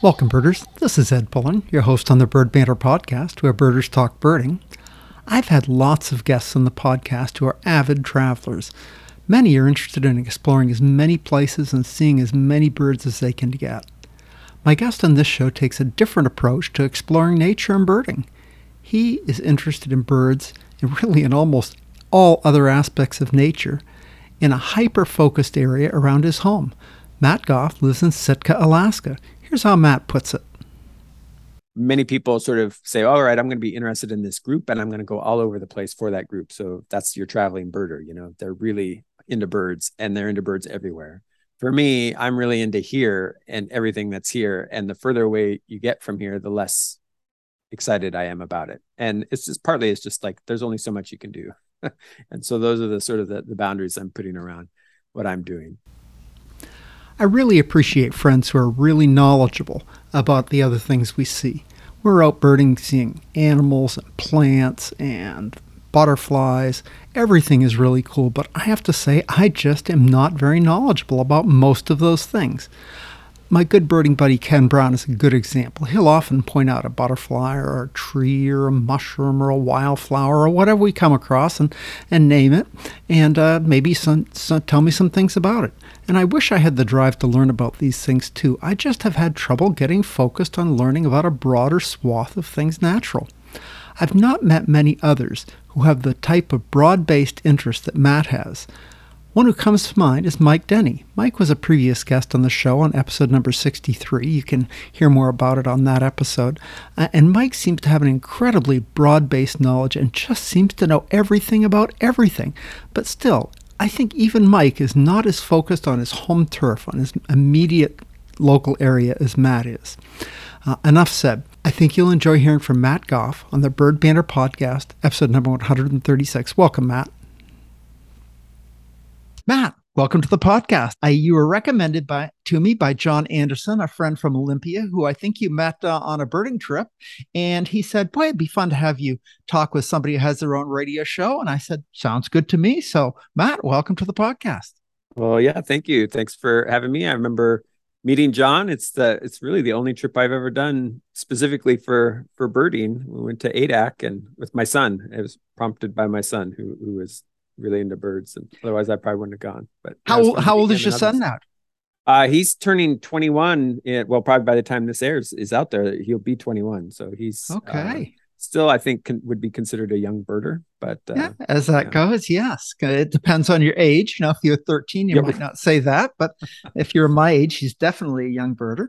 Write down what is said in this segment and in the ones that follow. Welcome, birders. This is Ed Pullen, your host on the Bird Banter podcast, where birders talk birding. I've had lots of guests on the podcast who are avid travelers. Many are interested in exploring as many places and seeing as many birds as they can get. My guest on this show takes a different approach to exploring nature and birding. He is interested in birds and really in almost all other aspects of nature in a hyper-focused area around his home. Matt Goff lives in Sitka, Alaska. Here's how Matt puts it. Many people sort of say, all right, I'm going to be interested in this group and I'm going to go all over the place for that group. So that's your traveling birder. You know, they're really into birds and they're into birds everywhere. For me, I'm really into here and everything that's here. And the further away you get from here, the less excited I am about it. And it's just like, there's only so much you can do. And so those are the sort of the boundaries I'm putting around what I'm doing. I really appreciate friends who are really knowledgeable about the other things we see. We're out birding, seeing animals and plants and butterflies. Everything is really cool, but I have to say, I just am not very knowledgeable about most of those things. My good birding buddy Ken Brown is a good example. He'll often point out a butterfly or a tree or a mushroom or a wildflower or whatever we come across and name it, and maybe tell me some things about it. And I wish I had the drive to learn about these things too. I just have had trouble getting focused on learning about a broader swath of things natural. I've not met many others who have the type of broad-based interest that Matt has. One who comes to mind is Mike Denny. Mike was a previous guest on the show on episode number 63. You can hear more about it on that episode. And Mike seems to have an incredibly broad-based knowledge and just seems to know everything about everything. But still, I think even Mike is not as focused on his home turf, on his immediate local area as Matt is. Enough said. I think you'll enjoy hearing from Matt Goff on the Bird Banter podcast, episode number 136. Welcome, Matt. Matt, welcome to the podcast. You were recommended to me by John Anderson, a friend from Olympia, who I think you met on a birding trip. And he said, boy, it'd be fun to have you talk with somebody who has their own radio show. And I said, sounds good to me. So, Matt, welcome to the podcast. Well, yeah, thank you. Thanks for having me. I remember meeting John. It's really the only trip I've ever done specifically for birding. We went to Adak and with my son. It was prompted by my son who was really into birds, and otherwise I probably wouldn't have gone. But how old is your son now? He's turning 21. Well, probably by the time this airs is out there, he'll be 21. So he's okay. Still, I think would be considered a young birder. But yeah, as that goes, yes, it depends on your age. You know, if you're 13, you might not say that, but if you're my age, he's definitely a young birder.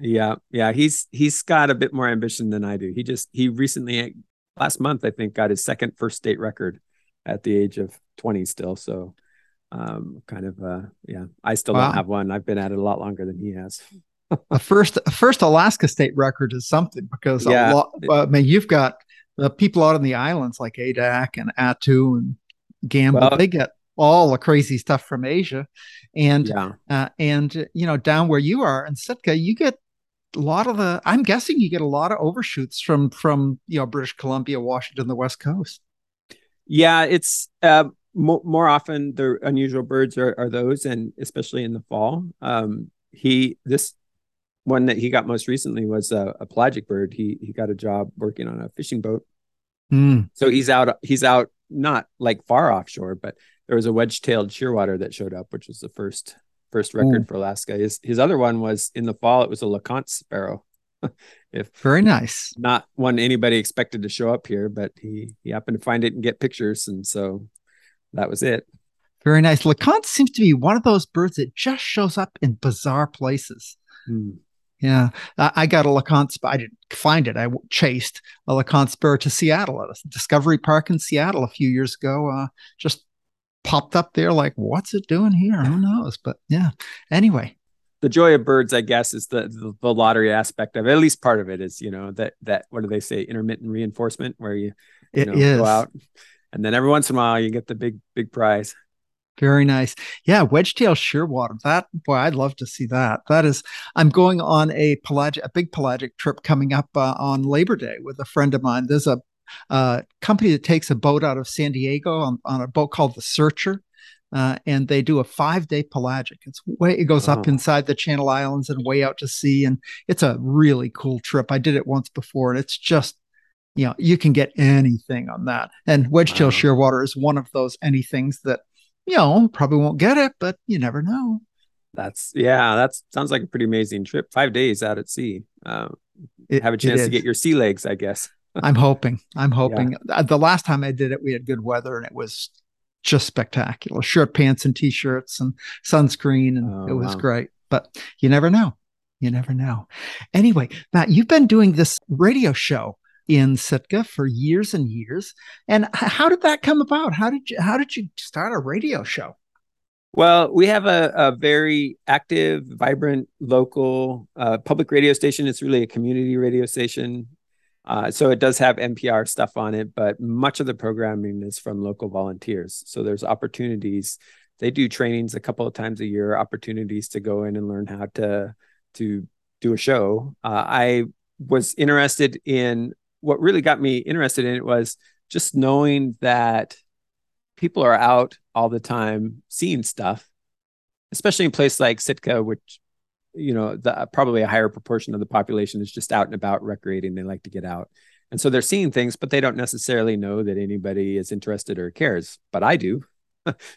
Yeah. He's got a bit more ambition than I do. He recently, last month, I think, got his second first state record at the age of 20 still. So I still don't have one. I've been at it a lot longer than he has. a first Alaska state record is something, because a lot, I mean, you've got the people out in the islands like Adak and Attu and Gamble. They get all the crazy stuff from Asia. And, down where you are in Sitka, you get a lot of I'm guessing you get a lot of overshoots from British Columbia, Washington, the West Coast. Yeah, it's more often the unusual birds are those, and especially in the fall. This one that he got most recently was a pelagic bird. He got a job working on a fishing boat. So he's out not like far offshore, but there was a wedge-tailed shearwater that showed up, which was the first record for Alaska. His other one was in the fall. It was a Leconte sparrow. Very nice. Not one anybody expected to show up here, but he happened to find it and get pictures, and so that was it. Very nice. Leconte seems to be one of those birds that just shows up in bizarre places. Yeah, I got a Leconte sparrow. I didn't find it. I chased a Leconte sparrow to Seattle at a Discovery Park in Seattle a few years ago. Just popped up there like, what's it doing here? Who knows? But yeah, anyway. The joy of birds, I guess, is the lottery aspect of it. At least part of it is, that what do they say, intermittent reinforcement, where you go out and then every once in a while you get the big prize. Very nice. Yeah, wedge-tailed shearwater. I'd love to see that. I'm going on a big pelagic trip coming up on Labor Day with a friend of mine. There's a company that takes a boat out of San Diego on a boat called the Searcher. and they do a 5-day pelagic. It goes up inside the Channel Islands and way out to sea, and it's a really cool trip. I did it once before, and it's just, you know, you can get anything on that. And wedge-tailed shearwater is one of those anythings that, you know, probably won't get it, but you never know. That sounds like a pretty amazing trip. 5 days out at sea. Have a chance to get your sea legs, I guess. I'm hoping. Yeah. The last time I did it, we had good weather, and it was just spectacular. Short pants and t-shirts and sunscreen, and it was great. But you never know. You never know. Anyway, Matt, you've been doing this radio show in Sitka for years and years. And how did that come about? How did you start a radio show? Well, we have a very active, vibrant, local public radio station. It's really a community radio station. So it does have NPR stuff on it, but much of the programming is from local volunteers. So there's opportunities. They do trainings a couple of times a year, opportunities to go in and learn how to do a show. I was interested in, what really got me interested in it was just knowing that people are out all the time seeing stuff, especially in places like Sitka, which, you know, probably a higher proportion of the population is just out and about recreating. They like to get out. And so they're seeing things, but they don't necessarily know that anybody is interested or cares, but I do.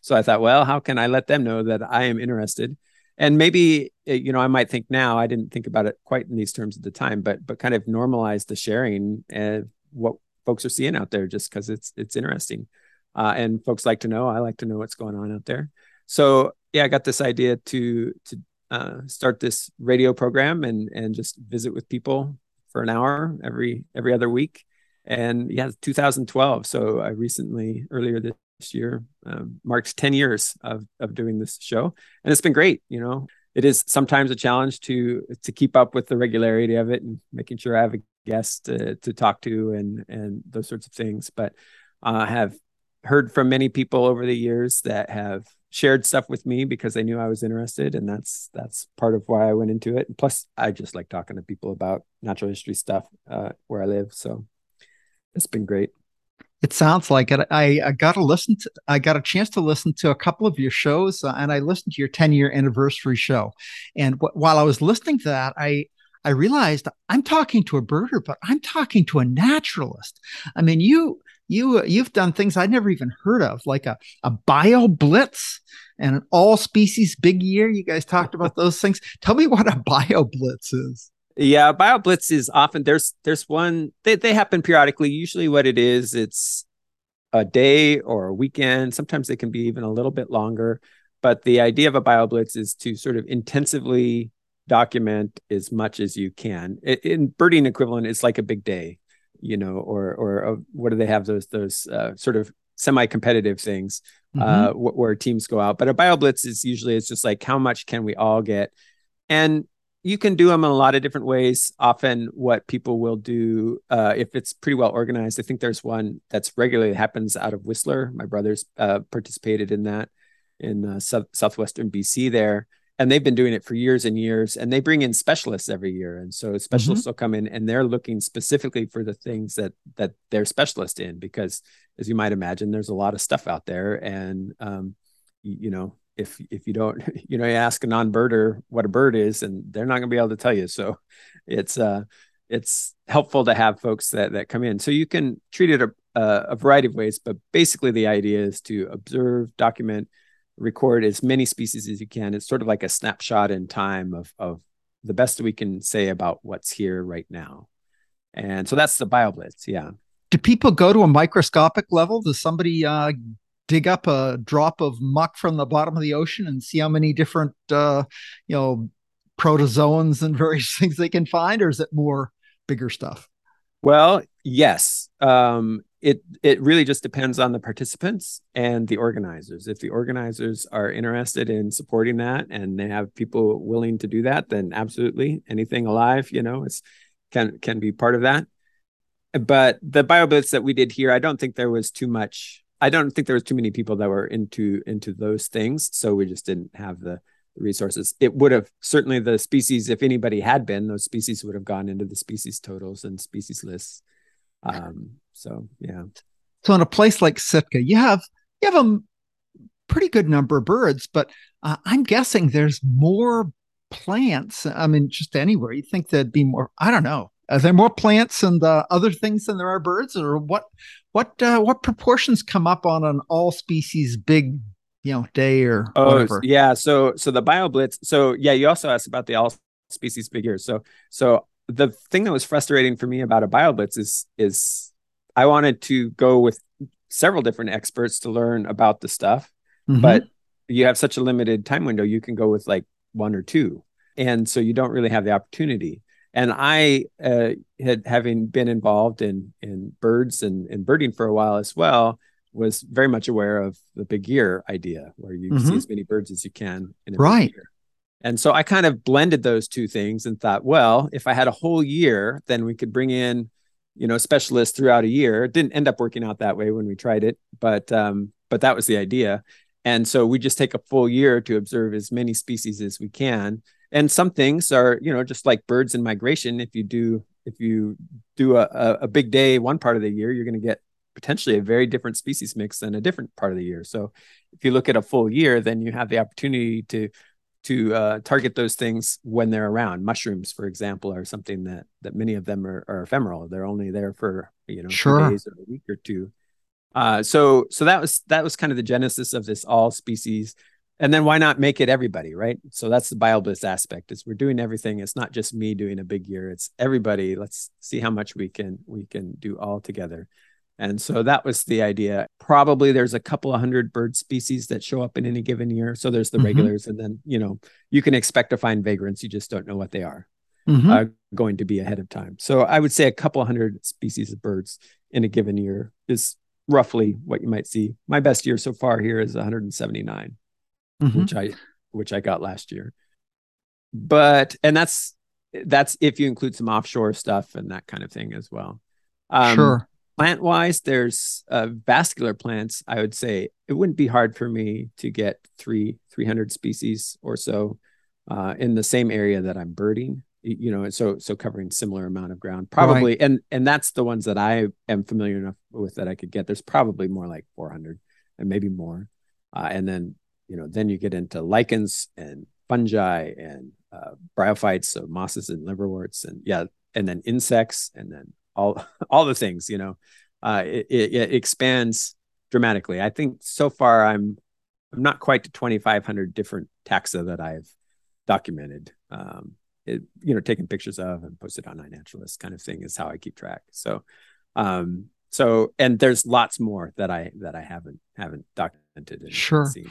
So I thought, well, how can I let them know that I am interested? And maybe, you know, I might think now, I didn't think about it quite in these terms at the time, but kind of normalize the sharing and what folks are seeing out there, just because it's interesting. And folks like to know, I like to know what's going on out there. So yeah, I got this idea to start this radio program and just visit with people for an hour every other week. And yeah, 2012. So I recently, earlier this year, marked 10 years of doing this show, and it's been great. You know, it is sometimes a challenge to keep up with the regularity of it and making sure I have a guest to talk to and those sorts of things. But I have heard from many people over the years that have shared stuff with me because they knew I was interested. And that's part of why I went into it. And plus I just like talking to people about natural history stuff where I live. So it's been great. It sounds like it. I got a chance to listen to a couple of your shows and I listened to your 10-year anniversary show. And while I was listening to that, I realized I'm talking to a birder, but I'm talking to a naturalist. I mean, you've done things I'd never even heard of, like a bio blitz and an all species big year. You guys talked about those things. Tell me what a bio blitz is. Yeah, bio blitz is often there's one they happen periodically. Usually what it is, it's a day or a weekend. Sometimes they can be even a little bit longer. But the idea of a bio blitz is to sort of intensively document as much as you can. In birding equivalent, it's like a big day. You know, or what do they have? Those sort of semi-competitive things where teams go out. But a bio blitz is usually, it's just like, how much can we all get? And you can do them in a lot of different ways. Often what people will do, if it's pretty well organized, I think there's one that's regularly happens out of Whistler. My brothers participated in that in southwestern BC there. And they've been doing it for years and years, and they bring in specialists every year. And so specialists will come in and they're looking specifically for the things that they're specialist in, because as you might imagine, there's a lot of stuff out there. And, you know, if you don't, you know, you ask a non-birder what a bird is and they're not going to be able to tell you. So it's helpful to have folks that come in. So you can treat it a variety of ways, but basically the idea is to observe, document, record as many species as you can. It's sort of like a snapshot in time of the best we can say about what's here right now. And so that's the BioBlitz. Yeah. Do people go to a microscopic level? Does somebody dig up a drop of muck from the bottom of the ocean and see how many different, you know, protozoans and various things they can find? Or is it more bigger stuff? Well, yes. It really just depends on the participants and the organizers. If the organizers are interested in supporting that and they have people willing to do that, then absolutely anything alive, you know, can be part of that. But the BioBlitz that we did here, I don't think there was too many people that were into those things. So we just didn't have the resources. It would have certainly the species, if anybody had been, those species would have gone into the species totals and species lists. So in a place like Sitka, you have a pretty good number of birds, but I'm guessing there's more plants. I mean, just anywhere. You'd think there'd be more. I don't know. Are there more plants and other things than there are birds, or what proportions come up on an all species big, day or whatever? Yeah. So the BioBlitz. So yeah, you also asked about the all species figures. So the thing that was frustrating for me about a BioBlitz is I wanted to go with several different experts to learn about the stuff, mm-hmm. but you have such a limited time window. You can go with like one or two, and so you don't really have the opportunity. And I having been involved in birds and birding for a while as well, was very much aware of the big year idea, where you mm-hmm. see as many birds as you can in a right. big year. And so I kind of blended those two things and thought, well, if I had a whole year, then we could bring in, specialists throughout a year. It didn't end up working out that way when we tried it, but that was the idea. And so we just take a full year to observe as many species as we can. And some things are, just like birds in migration. If you do a big day one part of the year, you're going to get potentially a very different species mix than a different part of the year. So if you look at a full year, then you have the opportunity to target those things when they're around. Mushrooms, for example, are something that many of them are ephemeral. They're only there for, 2 days or a week or two. So that was kind of the genesis of this all species. And then why not make it everybody, right? So that's the BioBlitz aspect, is we're doing everything. It's not just me doing a big year, it's everybody. Let's see how much we can do all together. And so that was the idea. Probably there's a couple of 100 bird species that show up in any given year. So there's the mm-hmm. regulars, and then, you can expect to find vagrants. You just don't know what they are mm-hmm. Going to be ahead of time. So I would say a couple 100 species of birds in a given year is roughly what you might see. My best year so far here is 179. Mm-hmm. which I got last year. But, and that's if you include some offshore stuff and that kind of thing as well. Sure. Plant wise, there's vascular plants. I would say it wouldn't be hard for me to get 300 species or so in the same area that I'm birding, and so covering similar amount of ground probably. Right. And that's the ones that I am familiar enough with that I could get. There's probably more like 400 and maybe more. And then you get into lichens and fungi and bryophytes, so mosses and liverworts, and then insects, and then all the things. It expands dramatically. I think so far I'm not quite to 2,500 different taxa that I've documented. Taking pictures of and posted on iNaturalist kind of thing is how I keep track. So and there's lots more that I haven't documented and sure. seen.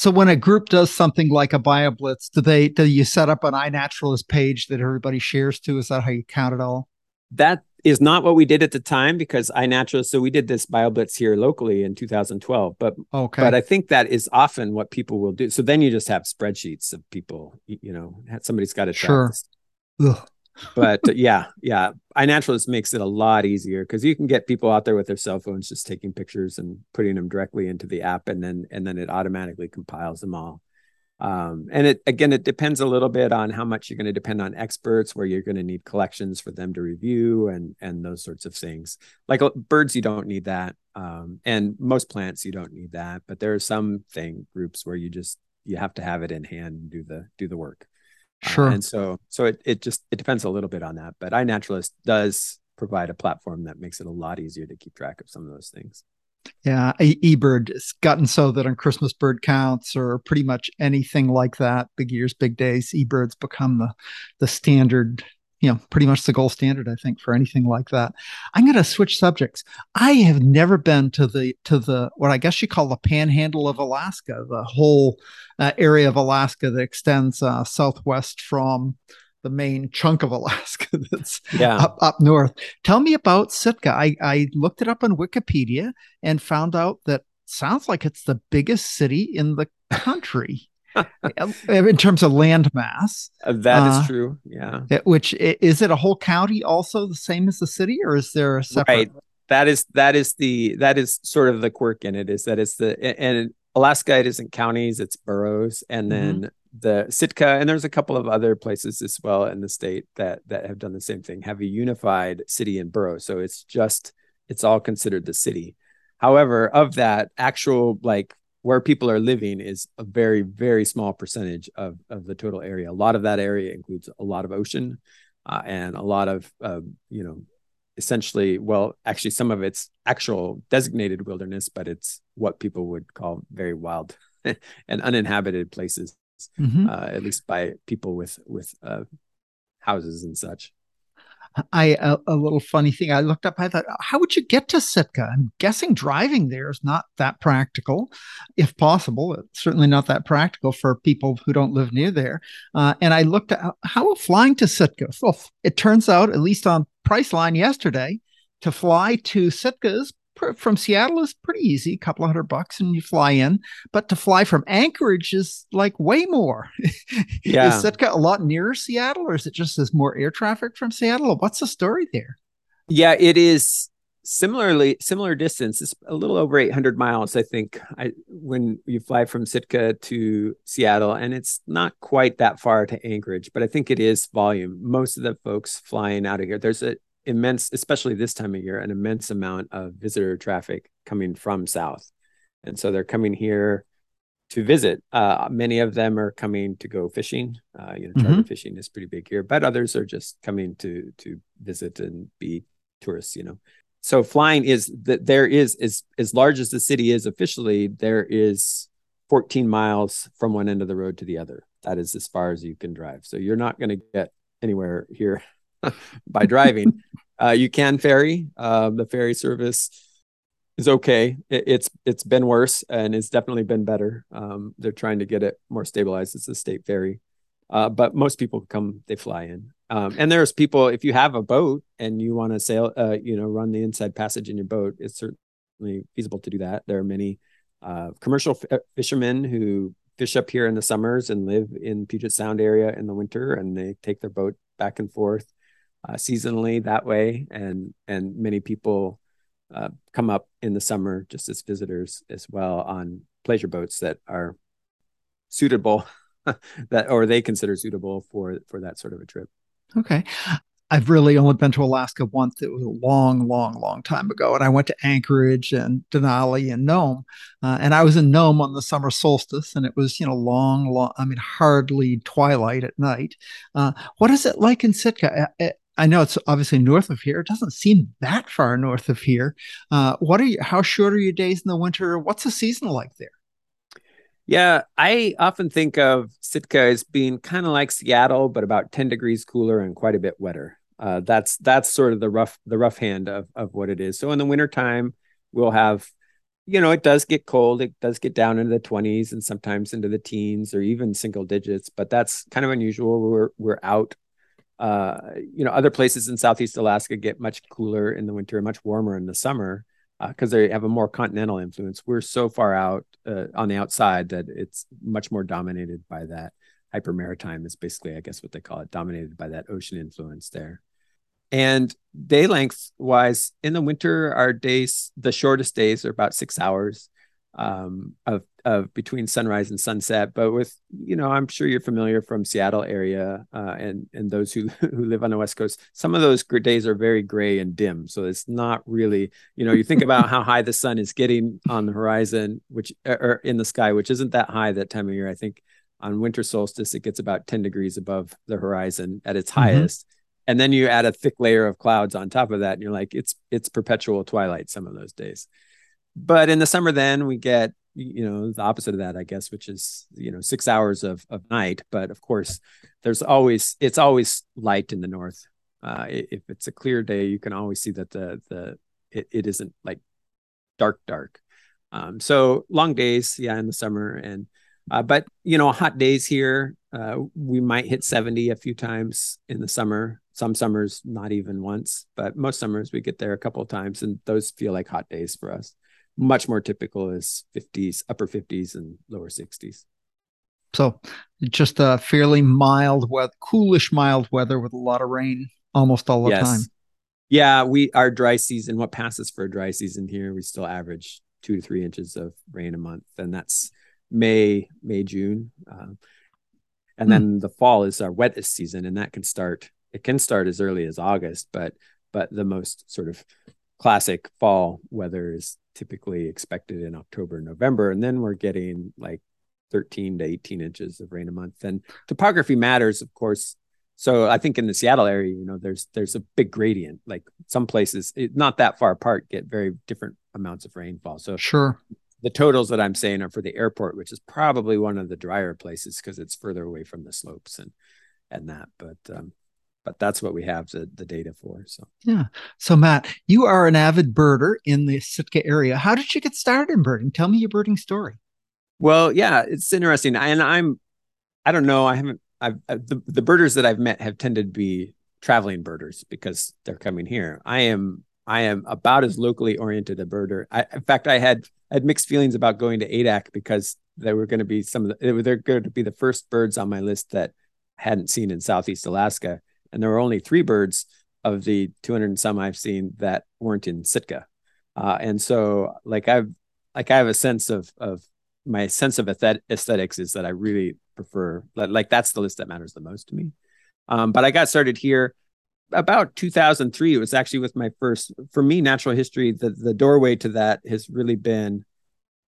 So when a group does something like a BioBlitz, do you set up an iNaturalist page that everybody shares to? Is that how you count it all? That is not what we did at the time, because iNaturalist, so we did this BioBlitz here locally in 2012, but I think that is often what people will do. So then you just have spreadsheets of people, somebody's got to track this. Sure. But yeah, iNaturalist makes it a lot easier, because you can get people out there with their cell phones just taking pictures and putting them directly into the app, and then it automatically compiles them all. And it depends a little bit on how much you're going to depend on experts, where you're going to need collections for them to review and those sorts of things. Like birds, you don't need that, and most plants you don't need that. But there are some groups where you have to have it in hand and do the work. Sure. And so it depends a little bit on that, but iNaturalist does provide a platform that makes it a lot easier to keep track of some of those things. Yeah, eBird has gotten so that on Christmas bird counts or pretty much anything like that, big years, big days, eBird's become the standard, pretty much the gold standard, I think, for anything like that. I'm going to switch subjects. I have never been to the what I guess you call the panhandle of Alaska, the whole area of Alaska that extends southwest from the main chunk of Alaska that's up north. Tell me about Sitka. I looked it up on Wikipedia and found out that sounds like it's the biggest city in the country. In terms of land mass, that is true. Yeah. Which is it a whole county also the same as the city, or is there a separate? Right. That is sort of the quirk in it, is that it's and in Alaska it isn't counties, it's boroughs, and then mm-hmm. the Sitka, and there's a couple of other places as well in the state that have done the same thing, have a unified city and borough. So it's all considered the city. However, of that actual like where people are living is a very, very small percentage of the total area. A lot of that area includes a lot of ocean and a lot of, you know, essentially, well, actually some of it's actual designated wilderness, but it's what people would call very wild and uninhabited places, mm-hmm. At least by people with houses and such. A little funny thing I looked up, I thought, how would you get to Sitka? I'm guessing driving there is not that practical, if possible. It's certainly not that practical for people who don't live near there. And I looked at how flying to Sitka. So it turns out, at least on Priceline yesterday, to fly to Sitka is from Seattle is pretty easy, a couple of $100 and you fly in. But to fly from Anchorage is like way more. Yeah. Is Sitka a lot nearer Seattle, or is it just there's more air traffic from Seattle? What's the story there? Yeah, it is similar distance. It's a little over 800 miles, I think, when you fly from Sitka to Seattle, and it's not quite that far to Anchorage, but I think it is volume. Most of the folks flying out of here, there's a immense, especially this time of year, an immense amount of visitor traffic coming from south. And so they're coming here to visit. Many of them are coming to go fishing. Charter mm-hmm. fishing is pretty big here, but others are just coming to visit and be tourists, you know. So flying is that there is as large as the city is officially, there is 14 miles from one end of the road to the other. That is as far as you can drive. So you're not going to get anywhere here by driving. You can ferry. The ferry service is okay. It's been worse, and it's definitely been better. They're trying to get it more stabilized. It's a state ferry, but most people come, they fly in. And there's people, if you have a boat and you want to sail, run the Inside Passage in your boat, it's certainly feasible to do that. There are many commercial fishermen who fish up here in the summers and live in Puget Sound area in the winter, and they take their boat back and forth seasonally that way, and many people come up in the summer just as visitors as well on pleasure boats that are suitable they consider suitable for that sort of a trip. Okay. I've really only been to Alaska once. It was a long, long, long time ago. And I went to Anchorage and Denali and Nome. And I was in Nome on the summer solstice. And it was, hardly twilight at night. What is it like in Sitka? I know it's obviously north of here. It doesn't seem that far north of here. How short are your days in the winter? What's the season like there? Yeah, I often think of Sitka as being kind of like Seattle, but about 10 degrees cooler and quite a bit wetter. That's sort of the rough hand of what it is. So in the wintertime, we'll have, it does get cold. It does get down into the 20s and sometimes into the teens or even single digits. But that's kind of unusual. We're out. Other places in Southeast Alaska get much cooler in the winter and much warmer in the summer, because they have a more continental influence. We're so far out on the outside that it's much more dominated by that. Hypermaritime is basically, I guess, what they call it, dominated by that ocean influence there. And day length wise, in the winter, our days, the shortest days are about 6 hours of between sunrise and sunset. But with, I'm sure you're familiar from Seattle area and those who live on the West Coast, some of those days are very gray and dim. So it's not really, you think about how high the sun is getting on the horizon, which or in the sky, which isn't that high that time of year. I think on winter solstice, it gets about 10 degrees above the horizon at its mm-hmm. highest. And then you add a thick layer of clouds on top of that. And you're like, it's perpetual twilight some of those days. But in the summer, then we get, the opposite of that, I guess, which is, 6 hours of night. But of course, it's always light in the north. If it's a clear day, you can always see that it isn't like dark. So long days, in the summer. And but, hot days here, we might hit 70 a few times in the summer. Some summers, not even once, but most summers we get there a couple of times. And those feel like hot days for us. Much more typical is 50s, upper 50s and lower 60s. So just a fairly mild weather, coolish mild weather with a lot of rain almost all the time. Yeah, our dry season, what passes for a dry season here, we still average 2 to 3 inches of rain a month. And that's June. Then the fall is our wettest season. And that can start as early as August, but the most sort of classic fall weather is typically expected in October, November, and then we're getting like 13 to 18 inches of rain a month. And topography matters, of course. So I think in the Seattle area, you know, there's a big gradient. Like some places, not that far apart, get very different amounts of rainfall. So sure, the totals that I'm saying are for the airport, which is probably one of the drier places because it's further away from the slopes and that. But that's what we have the data for. So yeah. So Matt, you are an avid birder in the Sitka area. How did you get started in birding? Tell me your birding story. Well, yeah, it's interesting. The birders that I've met have tended to be traveling birders because they're coming here. I am about as locally oriented a birder. I had mixed feelings about going to Adak because they're going to be the first birds on my list that I hadn't seen in Southeast Alaska. And there were only 3 birds of the 200 and some I've seen that weren't in Sitka. And so I have a sense of my sense of aesthetics is that I really prefer, like that's the list that matters the most to me. But I got started here about 2003. It was actually with my first, for me, natural history. The doorway to that has really been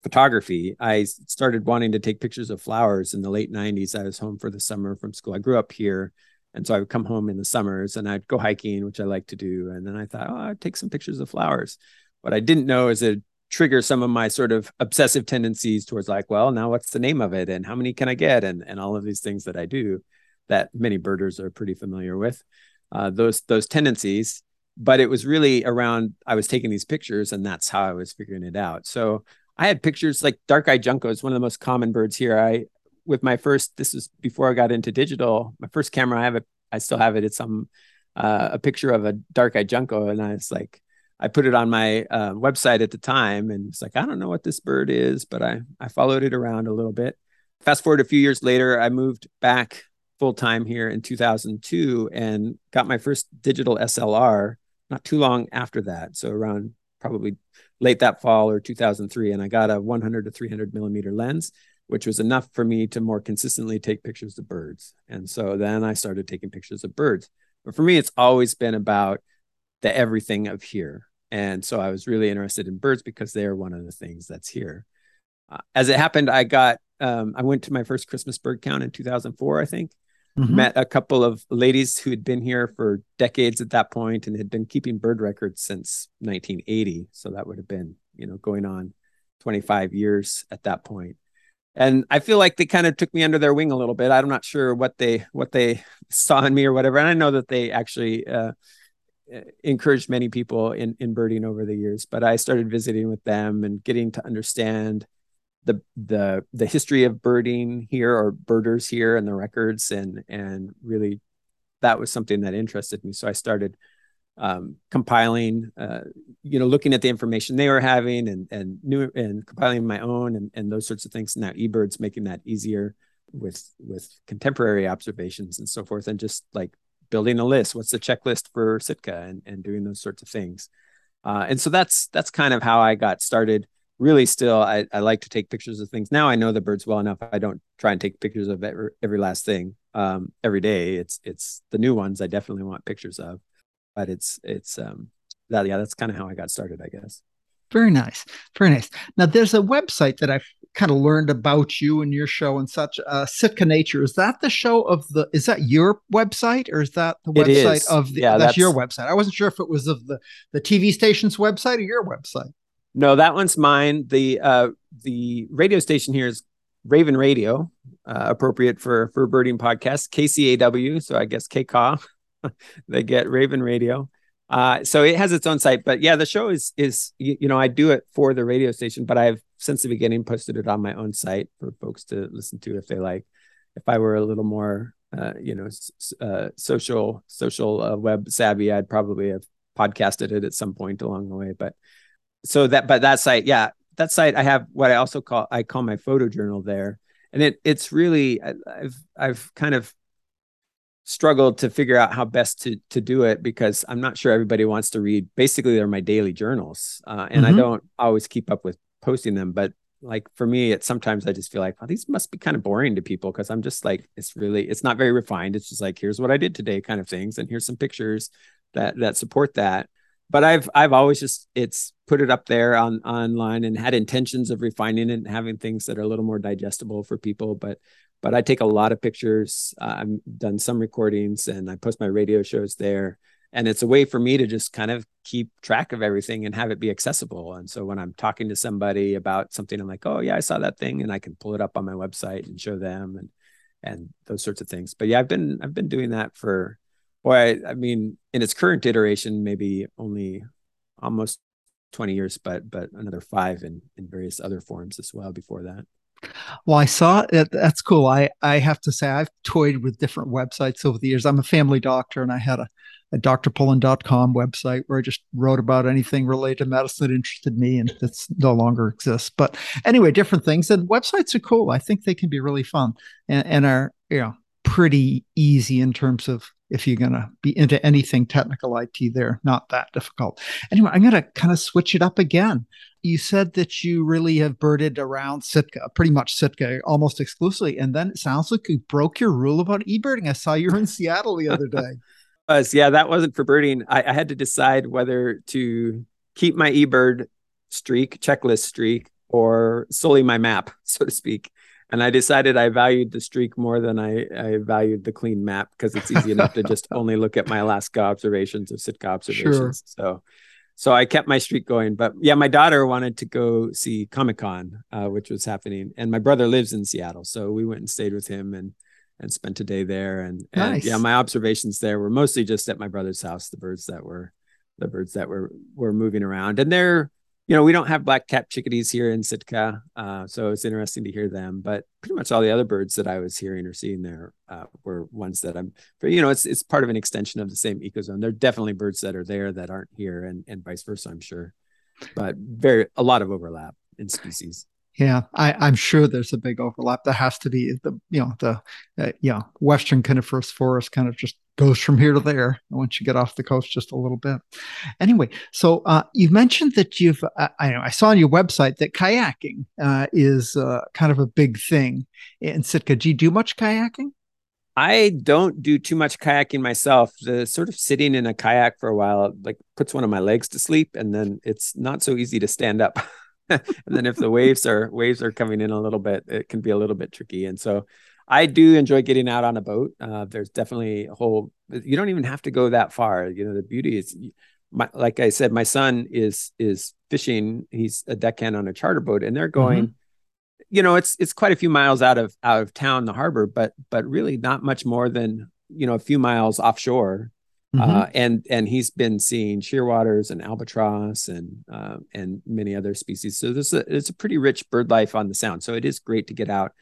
photography. I started wanting to take pictures of flowers in the late 90s. I was home for the summer from school. I grew up here. And so I would come home in the summers and I'd go hiking, which I like to do. And then I thought, I'd take some pictures of flowers. What I didn't know is it trigger some of my sort of obsessive tendencies towards like, well, now what's the name of it and how many can I get? And all of these things that I do that many birders are pretty familiar with, those tendencies. But it was really around, I was taking these pictures and that's how I was figuring it out. So I had pictures like dark-eyed junco is one of the most common birds here. This was before I got into digital, my first camera, I still have it. It's a picture of a dark-eyed junco. And I was like, I put it on my website at the time and it's like, I don't know what this bird is, but I followed it around a little bit. Fast forward a few years later, I moved back full time here in 2002 and got my first digital SLR not too long after that. So around probably late that fall or 2003. And I got a 100 to 300 millimeter lens, which was enough for me to more consistently take pictures of birds. And so then I started taking pictures of birds. But for me, it's always been about the everything of here. And so I was really interested in birds because they are one of the things that's here. As it happened, I went to my first Christmas bird count in 2004, I think. Mm-hmm. Met a couple of ladies who had been here for decades at that point and had been keeping bird records since 1980. So that would have been, going on 25 years at that point. And I feel like they kind of took me under their wing a little bit. I'm not sure what they saw in me or whatever. And I know that they actually, encouraged many people in birding over the years, but I started visiting with them and getting to understand the history of birding here or birders here and the records. And really that was something that interested me. So I started compiling, looking at the information they were having and new and compiling my own and those sorts of things. Now eBird's making that easier with contemporary observations and so forth. And just like, building a list, what's the checklist for Sitka and doing those sorts of things. And so that's kind of how I got started. Really still, I like to take pictures of things. Now I know the birds well enough. I don't try and take pictures of every last thing every day. It's the new ones I definitely want pictures of, but that's kind of how I got started, I guess. Very nice. Very nice. Now there's a website that I've kind of learned about you and your show and such, Sitka Nature. Is that the show is that your website or is that the website of the, that's your website? I wasn't sure if it was of the TV station's website or your website. No, that one's mine. The radio station here is Raven Radio, appropriate for birding podcasts, KCAW. So I guess KCAW, they get Raven Radio. So it has its own site, but yeah, the show is, I do it for the radio station, but I've since the beginning posted it on my own site for folks to listen to if they like. If I were a little more, social web savvy, I'd probably have podcasted it at some point along the way. But that site, I have what I also call my photo journal there. And it's really, I've kind of struggled to figure out how best to do it because I'm not sure everybody wants to read. Basically, they're my daily journals, and mm-hmm. I don't always keep up with posting them. But like for me, sometimes I just feel like, these must be kind of boring to people because I'm just like, it's not very refined. It's just like, here's what I did today kind of things, and here's some pictures that support that. But I've always just, it's put it up there on online and had intentions of refining it and having things that are a little more digestible for people. But I take a lot of pictures. I've done some recordings and I post my radio shows there. And it's a way for me to just kind of keep track of everything and have it be accessible. And so when I'm talking to somebody about something, I'm like, oh yeah, I saw that thing, and I can pull it up on my website and show them and those sorts of things. But yeah, I've been doing that for, boy, I mean, in its current iteration, maybe only almost 20 years, but another 5 in various other forms as well before that. Well, I saw it. That's cool. I have to say, I've toyed with different websites over the years. I'm a family doctor, and I had a drpullen.com website where I just wrote about anything related to medicine that interested me, and that's no longer exists. But anyway, different things. And websites are cool. I think they can be really fun and are, you know, pretty easy in terms of if you're going to be into anything technical IT, they're not that difficult. Anyway, I'm going to kind of switch it up again. You said that you really have birded around Sitka, pretty much Sitka, almost exclusively. And then it sounds like you broke your rule about e-birding. I saw you were in Seattle the other day. Yeah, that wasn't for birding. I had to decide whether to keep my eBird streak, checklist streak, or solely my map, so to speak. And I decided I valued the streak more than I valued the clean map, because it's easy enough to just only look at my Alaska observations or Sitka observations. Sure. So I kept my streak going. But yeah, my daughter wanted to go see Comic-Con, which was happening. And my brother lives in Seattle, so we went and stayed with him and spent a day there. And nice. Yeah, my observations there were mostly just at my brother's house, the birds that were moving around. And they're, you know, we don't have black-capped chickadees here in Sitka. So it's interesting to hear them, but pretty much all the other birds that I was hearing or seeing there were ones that it's part of an extension of the same ecozone. There are definitely birds that are there that aren't here and vice versa, I'm sure, but a lot of overlap in species. Yeah, I'm sure there's a big overlap. That has to be the Western coniferous forest kind of just goes from here to there once you get off the coast just a little bit. Anyway, so you mentioned that you've, I saw on your website that kayaking is kind of a big thing in Sitka. Do you do much kayaking? I don't do too much kayaking myself. The sort of sitting in a kayak for a while, like, puts one of my legs to sleep, and then it's not so easy to stand up. And then if the waves are coming in a little bit, it can be a little bit tricky. And so I do enjoy getting out on a boat. There's definitely you don't even have to go that far. You know, the beauty is, like I said, my son is fishing. He's a deckhand on a charter boat, and they're going, you know, it's quite a few miles out of town, the harbor, but really not much more than, you know, a few miles offshore. And he's been seeing shearwaters and albatross and many other species. So it's a pretty rich bird life on the sound. So it is great to get out.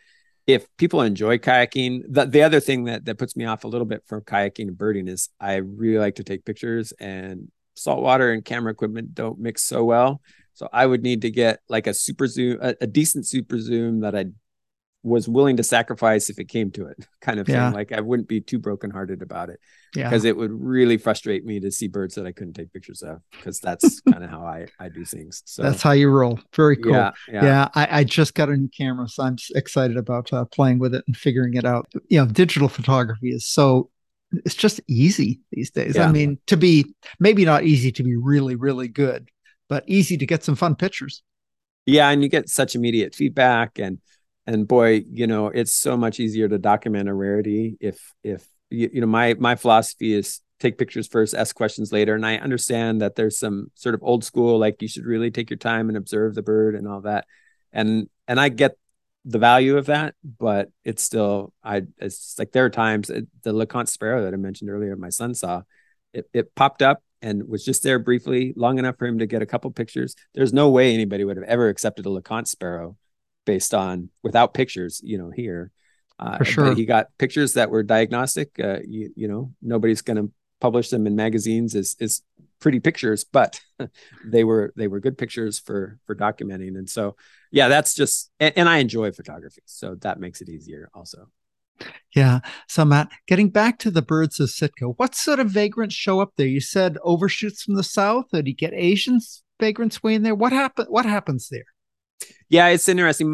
If people enjoy kayaking, the other thing that puts me off a little bit from kayaking and birding is I really like to take pictures, and saltwater and camera equipment don't mix so well. So I would need to get like a super zoom, a decent super zoom that I was willing to sacrifice if it came to it, kind of thing. Like, I wouldn't be too brokenhearted about it, because it would really frustrate me to see birds that I couldn't take pictures of, because that's kind of how I do things. So that's how you roll. Very cool. Yeah. I just got a new camera, so I'm excited about playing with it and figuring it out. You know, digital photography is so, it's just easy these days. Yeah. I mean, to be, maybe not easy to be really, really good, but easy to get some fun pictures. Yeah. And you get such immediate feedback, and boy, you know, it's so much easier to document a rarity. If you know, my philosophy is take pictures first, ask questions later. And I understand that there's some sort of old school, like, you should really take your time and observe the bird and all that. And I get the value of that, but it's still, it's like, there are times, the Leconte sparrow that I mentioned earlier, my son saw, it popped up and was just there briefly, long enough for him to get a couple pictures. There's no way anybody would have ever accepted a Leconte sparrow based on without pictures, you know, here. For sure. He got pictures that were diagnostic. You know, nobody's going to publish them in magazines as pretty pictures, but they were good pictures for documenting. And so, yeah, that's just, and I enjoy photography, so that makes it easier also. Yeah. So Matt, getting back to the birds of Sitka, what sort of vagrants show up there? You said overshoots from the south, or do you get Asian vagrants way in there? What happens there? Yeah, it's interesting.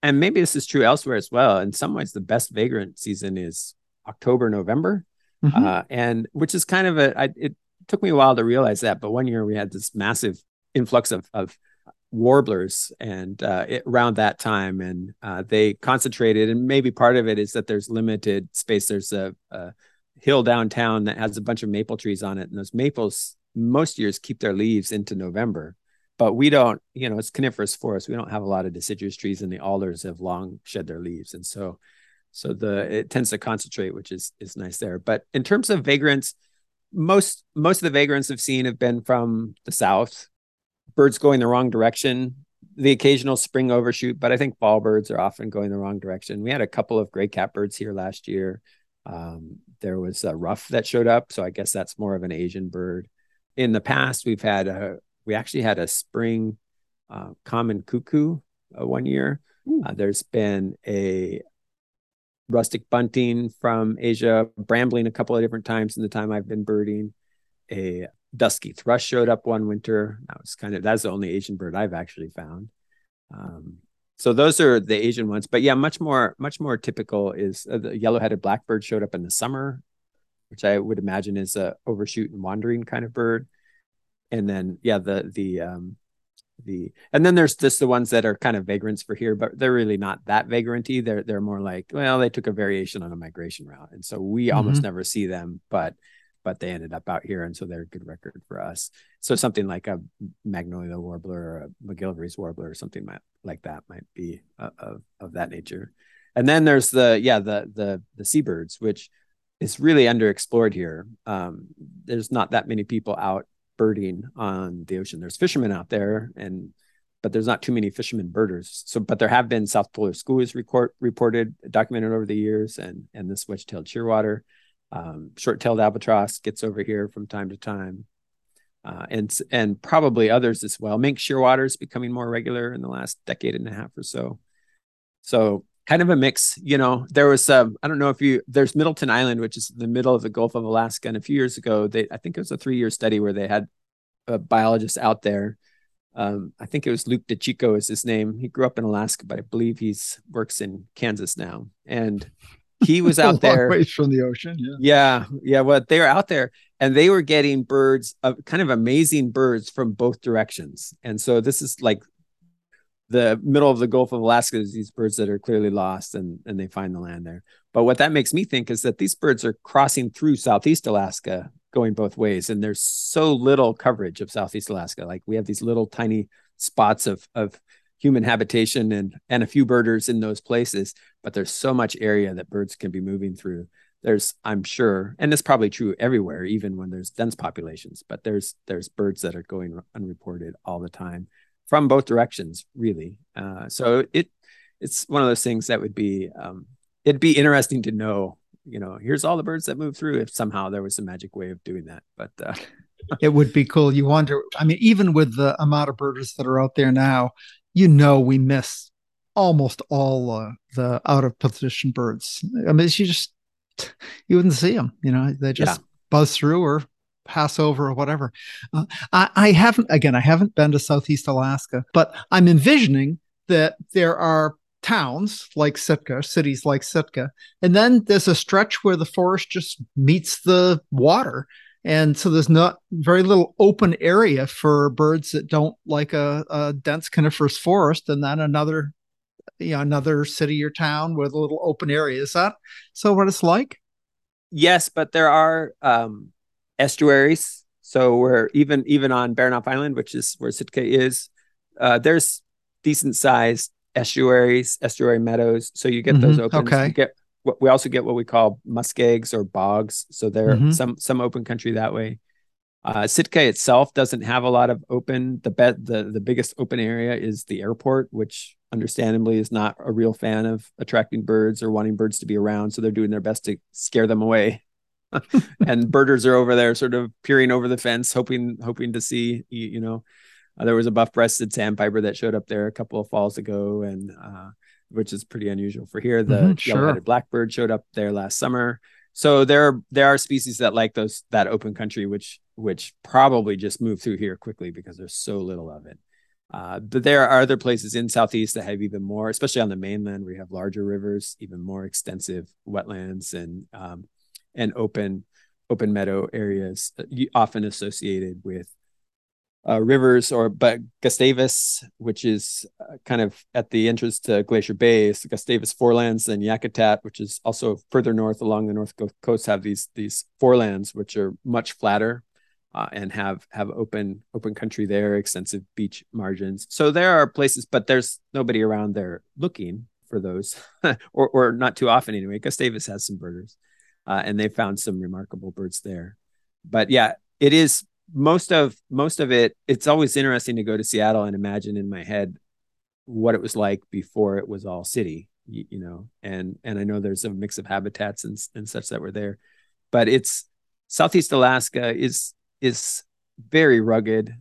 And maybe this is true elsewhere as well. In some ways, the best vagrant season is October, November, and which is kind of took me a while to realize that, but one year we had this massive influx of warblers, and around that time, and they concentrated. And maybe part of it is that there's limited space. There's a hill downtown that has a bunch of maple trees on it, and those maples most years keep their leaves into November. But we don't, you know, it's coniferous forest. We don't have a lot of deciduous trees, and the alders have long shed their leaves, and so it tends to concentrate, which is nice there. But in terms of vagrants, most of the vagrants I've seen have been from the south. Birds going the wrong direction, the occasional spring overshoot, but I think fall birds are often going the wrong direction. We had a couple of gray catbirds here last year. There was a ruff that showed up, so I guess that's more of an Asian bird. In the past, we actually had a spring common cuckoo one year. There's been a rustic bunting from Asia, brambling a couple of different times in the time I've been birding. A dusky thrush showed up one winter. That's the only Asian bird I've actually found. So those are the Asian ones, but yeah, much more typical is the yellow-headed blackbird showed up in the summer, which I would imagine is a overshoot and wandering kind of bird. And then, yeah, and then there's just the ones that are kind of vagrants for here, but they're really not that vagranty. They're more like, well, they took a variation on a migration route. And so we almost never see them, but they ended up out here, and so they're a good record for us. So something like a magnolia warbler or a McGillivry's warbler or something like that might be of that nature. And then there's the seabirds, which is really underexplored here. There's not that many people out birding on the ocean. There's fishermen out there, but there's not too many fishermen birders. So, but there have been South Polar schoolers reported, documented over the years, and this wedge-tailed shearwater. Short-tailed albatross gets over here from time to time, and probably others as well. Mink shearwater is becoming more regular in the last decade and a half or so. So kind of a mix, you know. There was there's Middleton Island, which is the middle of the Gulf of Alaska, and a few years ago, I think it was a 3-year study where they had a biologist out there. I think it was Luke DeChico is his name. He grew up in Alaska, but I believe works in Kansas now, and he was out there ways from the ocean. Yeah. Well, they were out there, and they were getting birds of kind of amazing birds from both directions. And so this is like the middle of the Gulf of Alaska is these birds that are clearly lost, and they find the land there. But what that makes me think is that these birds are crossing through Southeast Alaska going both ways. And there's so little coverage of Southeast Alaska. Like, we have these little tiny spots of human habitation and a few birders in those places, but there's so much area that birds can be moving through. There's, I'm sure, and it's probably true everywhere, even when there's dense populations, but there's birds that are going unreported all the time from both directions, really. So it's one of those things that would be, it'd be interesting to know, you know, here's all the birds that move through, if somehow there was a magic way of doing that, but it would be cool. You wonder, I mean, even with the amount of birders that are out there now, you know, we miss almost all the out of position birds. I mean, you wouldn't see them, you know, they just buzz through or pass over or whatever. I haven't been to Southeast Alaska, but I'm envisioning that there are towns like Sitka, cities like Sitka, and then there's a stretch where the forest just meets the water. And so there's not very little open area for birds that don't like a dense coniferous forest, and then another city or town with a little open area. Is that so what it's like? Yes, but there are estuaries. So we're even on Baranof Island, which is where Sitka is, there's decent sized estuary meadows. So you get those open. Okay. We also get what we call muskegs or bogs. So there are some open country that way. Sitka itself doesn't have a lot of open. The biggest open area is the airport, which understandably is not a real fan of attracting birds or wanting birds to be around. So they're doing their best to scare them away. And birders are over there sort of peering over the fence, hoping to see, you know. There was a buff-breasted sandpiper that showed up there a couple of falls ago, and which is pretty unusual for here. The yellow-headed blackbird showed up there last summer. So there are species that like that open country, which probably just move through here quickly because there's so little of it. But there are other places in Southeast that have even more, especially on the mainland, where you have larger rivers, even more extensive wetlands and open open meadow areas, often associated with rivers, but Gustavus, which is kind of at the entrance to Glacier Bay, is Gustavus Forelands, and Yakutat, which is also further north along the north coast, have these forelands which are much flatter and have open country there, extensive beach margins. So there are places, but there's nobody around there looking for those, or not too often anyway. Gustavus has some birders, and they found some remarkable birds there. But yeah, it is most of it. It's always interesting to go to Seattle and imagine in my head what it was like before it was all city, you know. And I know there's a mix of habitats and such that were there, but it's Southeast Alaska is very rugged.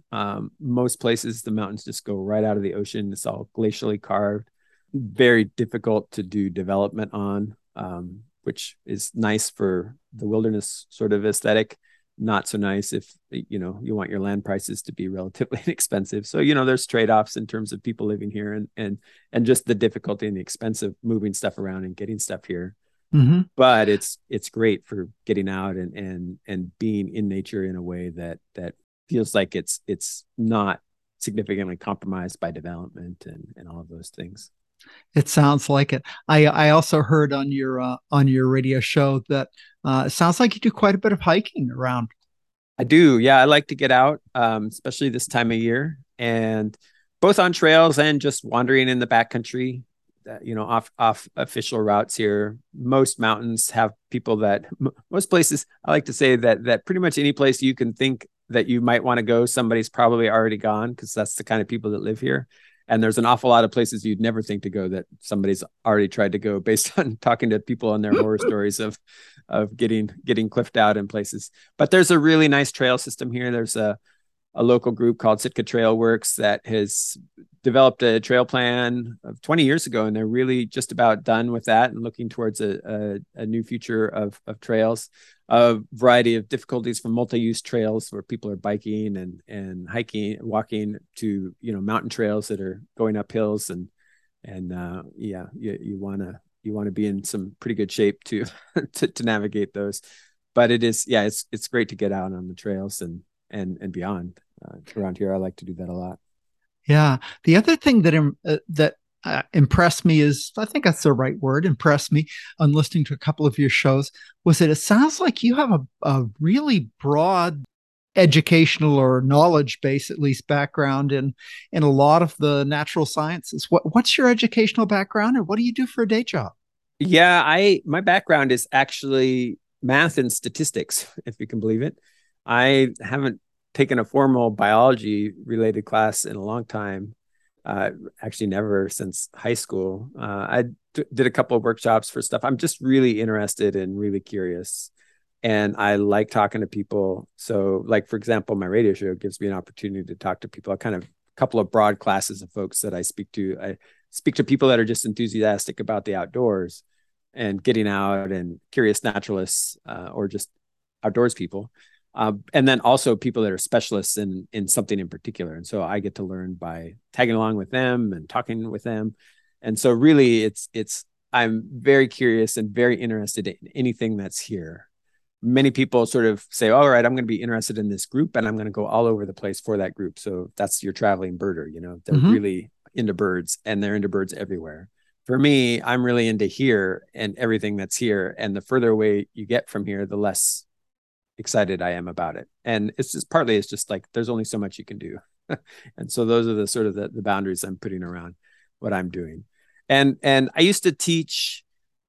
Most places the mountains just go right out of the ocean. It's all glacially carved. Very difficult to do development on, which is nice for the wilderness sort of aesthetic. Not so nice if, you know, you want your land prices to be relatively inexpensive. So, you know, there's trade-offs in terms of people living here and just the difficulty and the expense of moving stuff around and getting stuff here. Mm-hmm. But it's great for getting out and being in nature in a way that feels like it's not significantly compromised by development and all of those things. It sounds like it. I also heard on your radio show that it sounds like you do quite a bit of hiking around. I do. Yeah, I like to get out, especially this time of year, and both on trails and just wandering in the backcountry. You know, off official routes here. Most mountains have people that most places. I like to say that pretty much any place you can think that you might want to go, somebody's probably already gone, because that's the kind of people that live here. And there's an awful lot of places you'd never think to go that somebody's already tried to go, based on talking to people on their horror stories of getting cliffed out in places. But there's a really nice trail system here. There's a local group called Sitka Trail Works that has developed a trail plan of 20 years ago. And they're really just about done with that and looking towards a new future of trails, a variety of difficulties, from multi-use trails where people are biking and hiking, walking, to, you know, mountain trails that are going up hills you want to be in some pretty good shape to navigate those. But it is, yeah, it's great to get out on the trails and beyond. Around here, I like to do that a lot. Yeah. The other thing that impressed me is, I think that's the right word, impressed me on listening to a couple of your shows, was that it sounds like you have a really broad educational or knowledge base, at least background in a lot of the natural sciences. What's your educational background, and what do you do for a day job? Yeah, my background is actually math and statistics, if you can believe it. I haven't taken a formal biology related class in a long time. Actually never since high school. I did a couple of workshops for stuff. I'm just really interested and really curious, and I like talking to people. So, like, for example, my radio show gives me an opportunity to talk to people. I kind of a couple of broad classes of folks that I speak to. I speak to people that are just enthusiastic about the outdoors and getting out, and curious naturalists, or just outdoors people. And then also people that are specialists in something in particular. And so I get to learn by tagging along with them and talking with them. And so really I'm very curious and very interested in anything that's here. Many people sort of say, all right, I'm going to be interested in this group, and I'm going to go all over the place for that group. So that's your traveling birder, you know, they're mm-hmm. really into birds, and they're into birds everywhere. For me, I'm really into here and everything that's here. And the further away you get from here, the less excited I am about it. And it's just like, there's only so much you can do. And so those are the sort of the boundaries I'm putting around what I'm doing. And I used to teach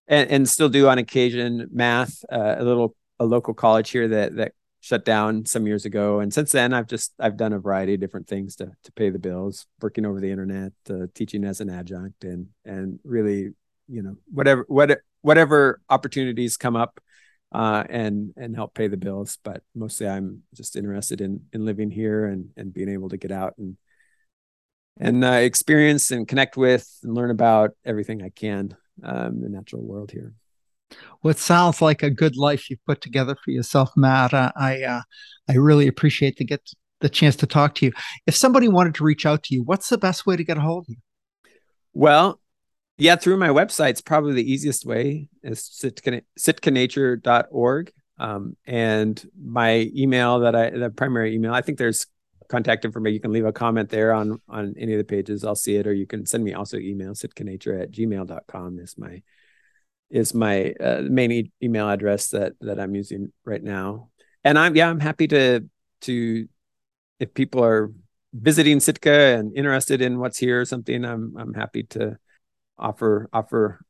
and still do on occasion math, a local college here that shut down some years ago. And since then I've done a variety of different things to pay the bills, working over the internet, teaching as an adjunct, and really, you know, whatever opportunities come up, and help pay the bills. But mostly I'm just interested in living here and being able to get out and experience and connect with and learn about everything I can, the natural world here. Well, it sounds like a good life you've put together for yourself, Matt. I really appreciate to get the chance to talk to you. If somebody wanted to reach out to you, what's the best way to get a hold of you? Well, yeah, through my website's probably the easiest way, is sitkanature.org. And my email that the primary email, I think there's contact information. You can leave a comment there on any of the pages. I'll see it, or you can send me also email. sitkanature@gmail.com is my main email address that I'm using right now. And I'm happy to if people are visiting Sitka and interested in what's here or something, I'm happy to offer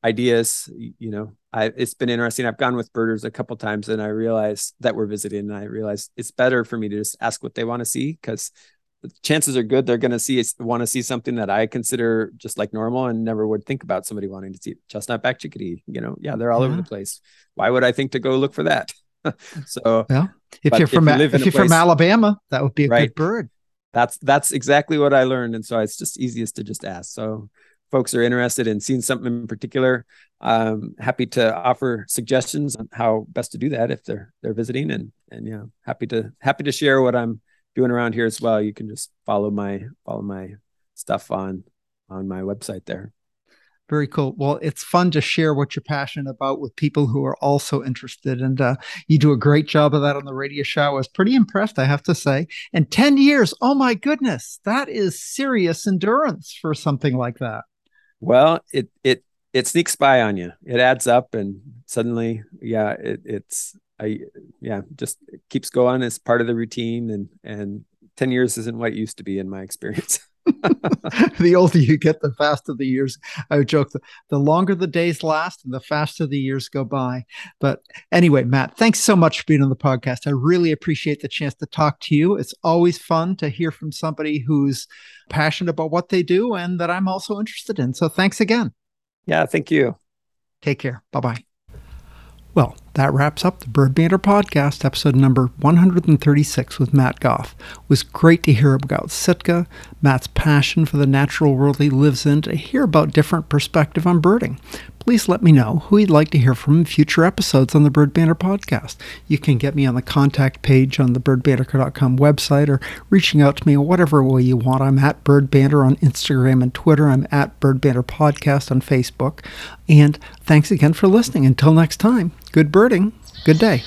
ideas. You know, it's been interesting. I've gone with birders a couple times, and I realized that we're visiting, and I realized it's better for me to just ask what they want to see, because the chances are good they're going to want to see something that I consider just like normal and never would think about somebody wanting to see. Chestnut-backed chickadee, you know, they're all over the place. Why would I think to go look for that? So if you're from Alabama, that would be a good bird. That's exactly what I learned, and so it's just easiest to just ask. So folks are interested in seeing something in particular, happy to offer suggestions on how best to do that if they're visiting, and happy to share what I'm doing around here as well. You can just follow my stuff on my website there. Very cool. Well, it's fun to share what you're passionate about with people who are also interested. And you do a great job of that on the radio show. I was pretty impressed, I have to say. And 10 years, oh my goodness, that is serious endurance for something like that. Well, it sneaks by on you. It adds up, and suddenly, it's just it keeps going. It's part of the routine, and 10 years isn't what it used to be in my experience. The older you get, the faster the years. I would joke, the longer the days last and the faster the years go by. But anyway, Matt, thanks so much for being on the podcast. I really appreciate the chance to talk to you. It's always fun to hear from somebody who's passionate about what they do and that I'm also interested in. So thanks again. Yeah, thank you. Take care. Bye-bye. Well, that wraps up the Bird Banter Podcast, episode number 136 with Matt Goff. It was great to hear about Sitka, Matt's passion for the natural world he lives in, to hear about different perspective on birding. Please let me know who you'd like to hear from in future episodes on the Bird Banter Podcast. You can get me on the contact page on the birdbanter.com website, or reaching out to me in whatever way you want. I'm at Bird Banter on Instagram and Twitter. I'm at Bird Banter Podcast on Facebook. And thanks again for listening. Until next time, good birding, good day.